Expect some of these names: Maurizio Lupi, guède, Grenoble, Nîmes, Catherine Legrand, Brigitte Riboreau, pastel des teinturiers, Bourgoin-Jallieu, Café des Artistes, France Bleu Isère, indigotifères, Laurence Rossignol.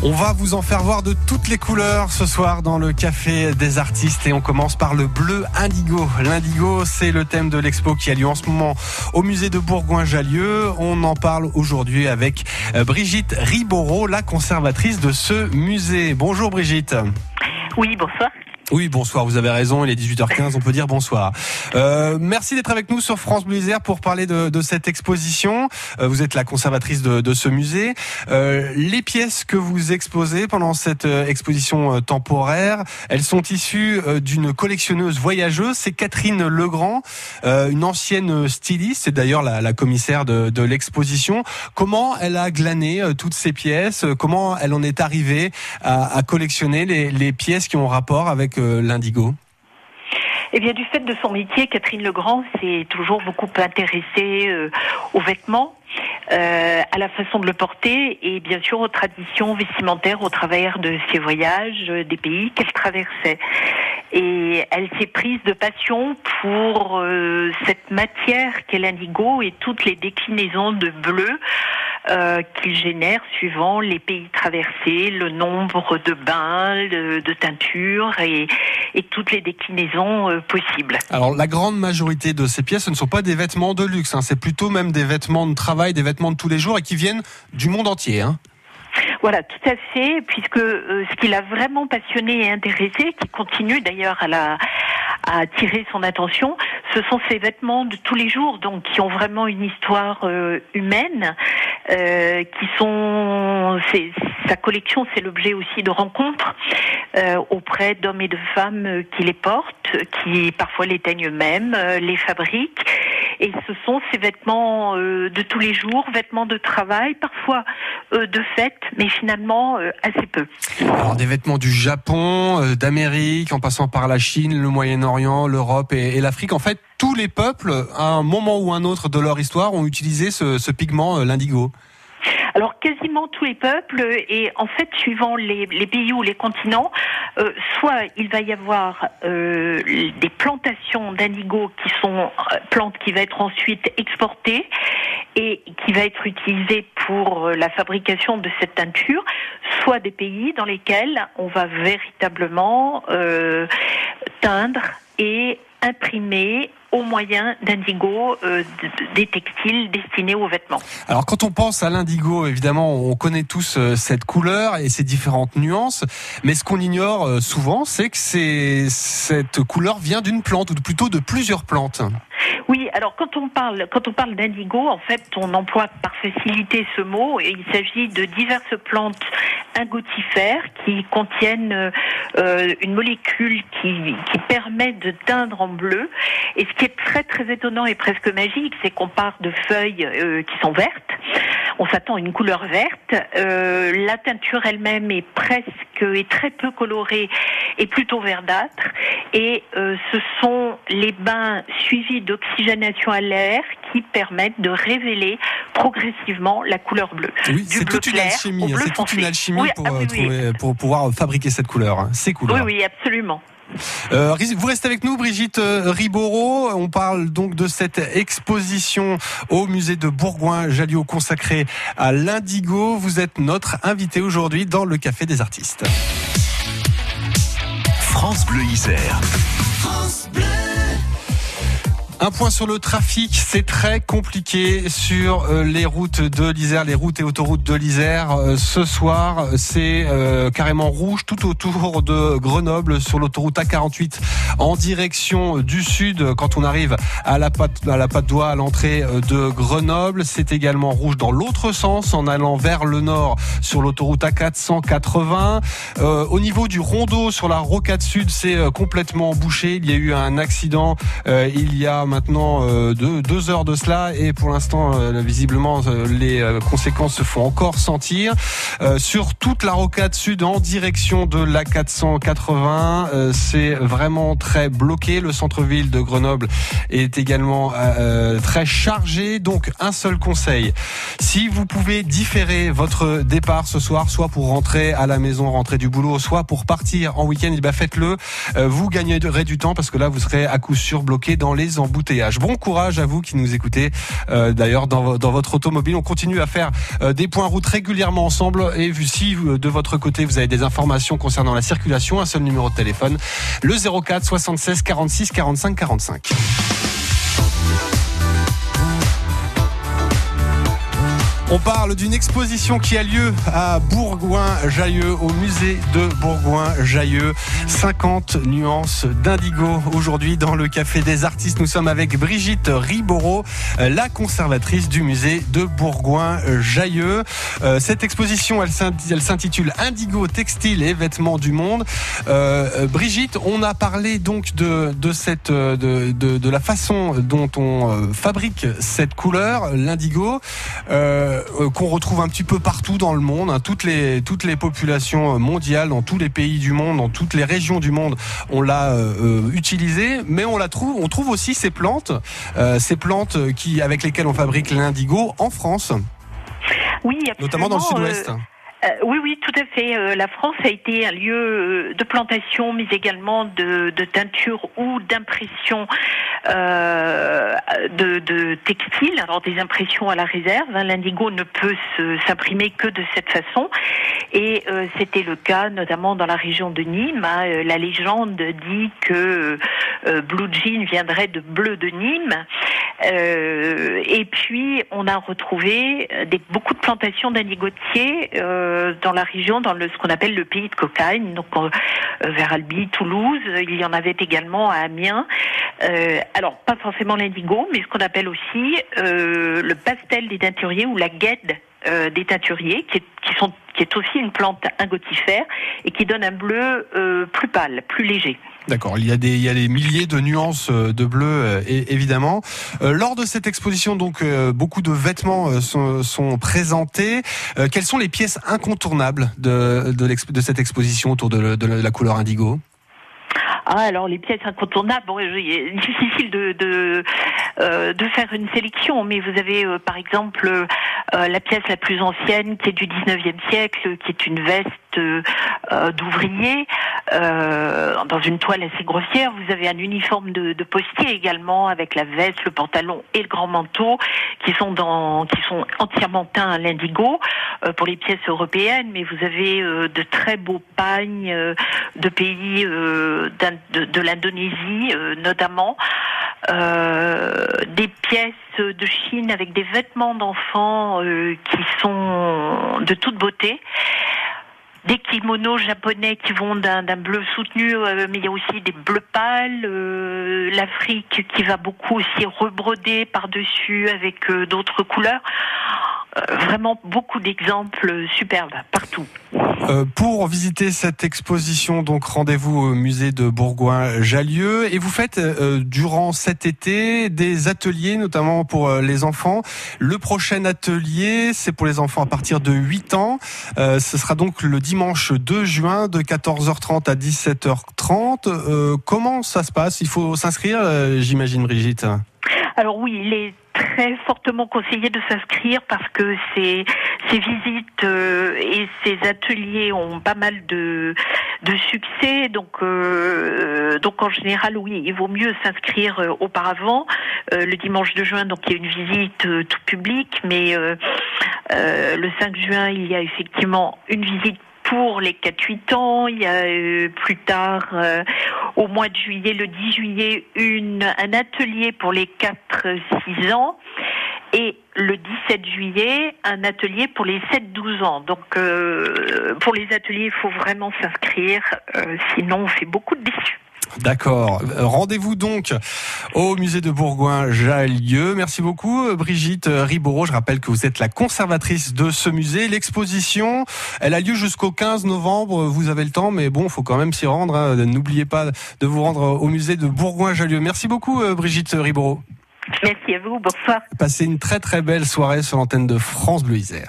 On va vous en faire voir de toutes les couleurs ce soir dans le Café des Artistes et on commence par le bleu indigo. L'indigo, c'est le thème de l'expo qui a lieu en ce moment au musée de Bourgoin-Jallieu. On en parle aujourd'hui avec Brigitte Riboreau, la conservatrice de ce musée. Bonjour Brigitte. Oui, bonsoir. Oui, bonsoir, vous avez raison, il est 18h15, on peut dire bonsoir. Merci d'être avec nous sur France Bleu Isère pour parler de cette exposition. Vous êtes la conservatrice de ce musée. Les pièces que vous exposez pendant cette exposition temporaire, elles sont issues d'une collectionneuse voyageuse, c'est Catherine Legrand, une ancienne styliste, c'est d'ailleurs la commissaire de l'exposition. Comment elle a glané toutes ces pièces? Comment elle en est arrivée à collectionner les pièces qui ont rapport avec l'indigo? Eh bien, du fait de son métier, Catherine Legrand s'est toujours beaucoup intéressée aux vêtements, à la façon de le porter et bien sûr aux traditions vestimentaires au travers de ses voyages, des pays qu'elle traversait. Et elle s'est prise de passion pour cette matière qu'est l'indigo et toutes les déclinaisons de bleu qu'il génère suivant les pays traversés, le nombre de bains, de teintures et toutes les déclinaisons possibles. Alors la grande majorité de ces pièces, ce ne sont pas des vêtements de luxe, hein, c'est plutôt même des vêtements de travail, des vêtements de tous les jours et qui viennent du monde entier, hein. Voilà, tout à fait, puisque ce qui l'a vraiment passionné et intéressé, qui continue d'ailleurs à attirer son attention, ce sont ces vêtements de tous les jours, donc qui ont vraiment une histoire humaine, sa collection, c'est l'objet aussi de rencontres auprès d'hommes et de femmes qui les portent, qui parfois les teignent eux-mêmes, les fabriquent. Et ce sont ces vêtements de tous les jours, vêtements de travail, parfois de fête, mais finalement assez peu. Alors des vêtements du Japon, d'Amérique, en passant par la Chine, le Moyen-Orient, l'Europe et l'Afrique. En fait, tous les peuples, à un moment ou un autre de leur histoire, ont utilisé ce pigment, l'indigo. Alors quasiment tous les peuples, et en fait suivant les pays ou les continents, soit il va y avoir des plantations d'indigo qui sont plantes qui va être ensuite exportée et qui va être utilisée pour la fabrication de cette teinture, soit des pays dans lesquels on va véritablement teindre et imprimer au moyen d'indigo des textiles destinés aux vêtements. Alors quand on pense à l'indigo, évidemment, on connaît tous cette couleur et ses différentes nuances, mais ce qu'on ignore souvent, c'est que cette couleur vient d'une plante, ou plutôt de plusieurs plantes. Oui, alors quand on parle d'indigo, en fait, on emploie par facilité ce mot, et il s'agit de diverses plantes indigotifères qui contiennent une molécule qui permet de teindre en bleu. Et ce qui est très très étonnant et presque magique, c'est qu'on part de feuilles qui sont vertes. On s'attend à une couleur verte. La teinture elle-même est très peu colorée et plutôt verdâtre. Et ce sont les bains suivis d'oxygénation à l'air qui permettent de révéler progressivement la couleur bleue. Oui, c'est toute une alchimie. C'est toute une alchimie pour pouvoir fabriquer cette couleur, hein, ces couleurs. Oui, oui, absolument. Vous restez avec nous, Brigitte Riboreau. On parle donc de cette exposition au musée de Bourgoin-Jallieu consacrée à l'indigo. Vous êtes notre invité aujourd'hui dans le Café des Artistes. France Bleu Isère. France Bleu. Un point sur le trafic, c'est très compliqué sur les routes de l'Isère, les routes et autoroutes de l'Isère. Ce soir, c'est carrément rouge tout autour de Grenoble sur l'autoroute A48 en direction du sud quand on arrive à la Padoie à l'entrée de Grenoble. C'est également rouge dans l'autre sens en allant vers le nord sur l'autoroute A480. Au niveau du rondeau sur la Rocade Sud, c'est complètement bouché. Il y a eu un accident il y a maintenant deux heures de cela et pour l'instant visiblement les conséquences se font encore sentir sur toute la Rocade Sud en direction de la 480. C'est vraiment très bloqué, le centre-ville de Grenoble est également très chargé, donc un seul conseil, si vous pouvez différer votre départ ce soir, soit pour rentrer à la maison, rentrer du boulot, soit pour partir en week-end, faites-le, vous gagnerez du temps parce que là vous serez à coup sûr bloqué dans les embouteillards. embouteillages. Bon courage à vous qui nous écoutez d'ailleurs dans votre automobile. On continue à faire des points routes régulièrement ensemble, et si de votre côté vous avez des informations concernant la circulation, un seul numéro de téléphone, le 04 76 46 45 45. On parle d'une exposition qui a lieu à Bourgoin-Jallieu, au musée de Bourgoin-Jallieu. 50 nuances d'indigo aujourd'hui dans le Café des Artistes. Nous sommes avec Brigitte Riboreau, la conservatrice du musée de Bourgoin-Jallieu. Cette exposition, elle s'intitule Indigo, textiles et vêtements du monde. Brigitte, on a parlé donc de la façon dont on fabrique cette couleur, l'indigo. Qu'on retrouve un petit peu partout dans le monde, hein. Toutes les populations mondiales, dans tous les pays du monde, dans toutes les régions du monde, on l'a utilisée, mais on trouve aussi ces plantes avec lesquelles on fabrique l'indigo en France. Oui, absolument. Notamment dans le sud-ouest. Oui, tout à fait. La France a été un lieu de plantation, mais également de teinture ou d'impression de textiles. Alors des impressions à la réserve. Hein. L'indigo ne peut s'imprimer que de cette façon. Et c'était le cas notamment dans la région de Nîmes. Hein. La légende dit que Blue Jean viendrait de bleu de Nîmes. Et puis on a retrouvé beaucoup de plantations d'indigotiers dans la région, ce qu'on appelle le pays de Cocagne, donc vers Albi, Toulouse. Il y en avait également à Amiens. Alors pas forcément l'indigo, mais ce qu'on appelle aussi le pastel des teinturiers ou la guède des teinturiers, qui est aussi une plante indigotifère et qui donne un bleu plus pâle, plus léger. D'accord, il y a des milliers de nuances de bleu, évidemment. Lors de cette exposition, donc, beaucoup de vêtements sont présentés. Quelles sont les pièces incontournables de cette exposition autour de la couleur indigo ? Alors les pièces incontournables, bon, difficile de faire une sélection, mais vous avez par exemple la pièce la plus ancienne qui est du 19e siècle, qui est une veste d'ouvrier dans une toile assez grossière. Vous avez un uniforme de postier également, avec la veste, le pantalon et le grand manteau qui sont entièrement teints à l'indigo pour les pièces européennes, mais vous avez de très beaux pagnes de pays de l'Indonésie notamment, des pièces de Chine avec des vêtements d'enfants qui sont de toute beauté, des kimonos japonais qui vont d'un bleu soutenu, mais il y a aussi des bleus pâles, l'Afrique qui va beaucoup aussi rebroder par-dessus avec d'autres couleurs. Vraiment beaucoup d'exemples superbes partout. Pour visiter cette exposition, donc rendez-vous au musée de Bourgoin-Jallieu, et vous faites durant cet été des ateliers, notamment pour les enfants. Le prochain atelier, c'est pour les enfants à partir de 8 ans. Ce sera donc le dimanche 2 juin de 14h30 à 17h30. Comment ça se passe ? Il faut s'inscrire, j'imagine, Brigitte ? Alors oui, il est très fortement conseillé de s'inscrire parce que ces visites et ces ateliers ont pas mal de succès, donc en général oui, il vaut mieux s'inscrire auparavant. Le dimanche 2 juin, donc il y a une visite tout public, mais le 5 juin il y a effectivement une visite pour les 4-8 ans, il y a plus tard, au mois de juillet, le 10 juillet, un atelier pour les 4-6 ans. Et le 17 juillet, un atelier pour les 7-12 ans. Donc, pour les ateliers, il faut vraiment s'inscrire, sinon on fait beaucoup de déçus. D'accord. Rendez-vous donc au musée de Bourgoin-Jallieu. Merci beaucoup, Brigitte Riboreau. Je rappelle que vous êtes la conservatrice de ce musée. L'exposition, elle a lieu jusqu'au 15 novembre. Vous avez le temps, mais bon, faut quand même s'y rendre, hein. N'oubliez pas de vous rendre au musée de Bourgoin-Jallieu. Merci beaucoup, Brigitte Riboreau. Merci à vous. Bonsoir. Passez une très très belle soirée sur l'antenne de France Bleu Isère.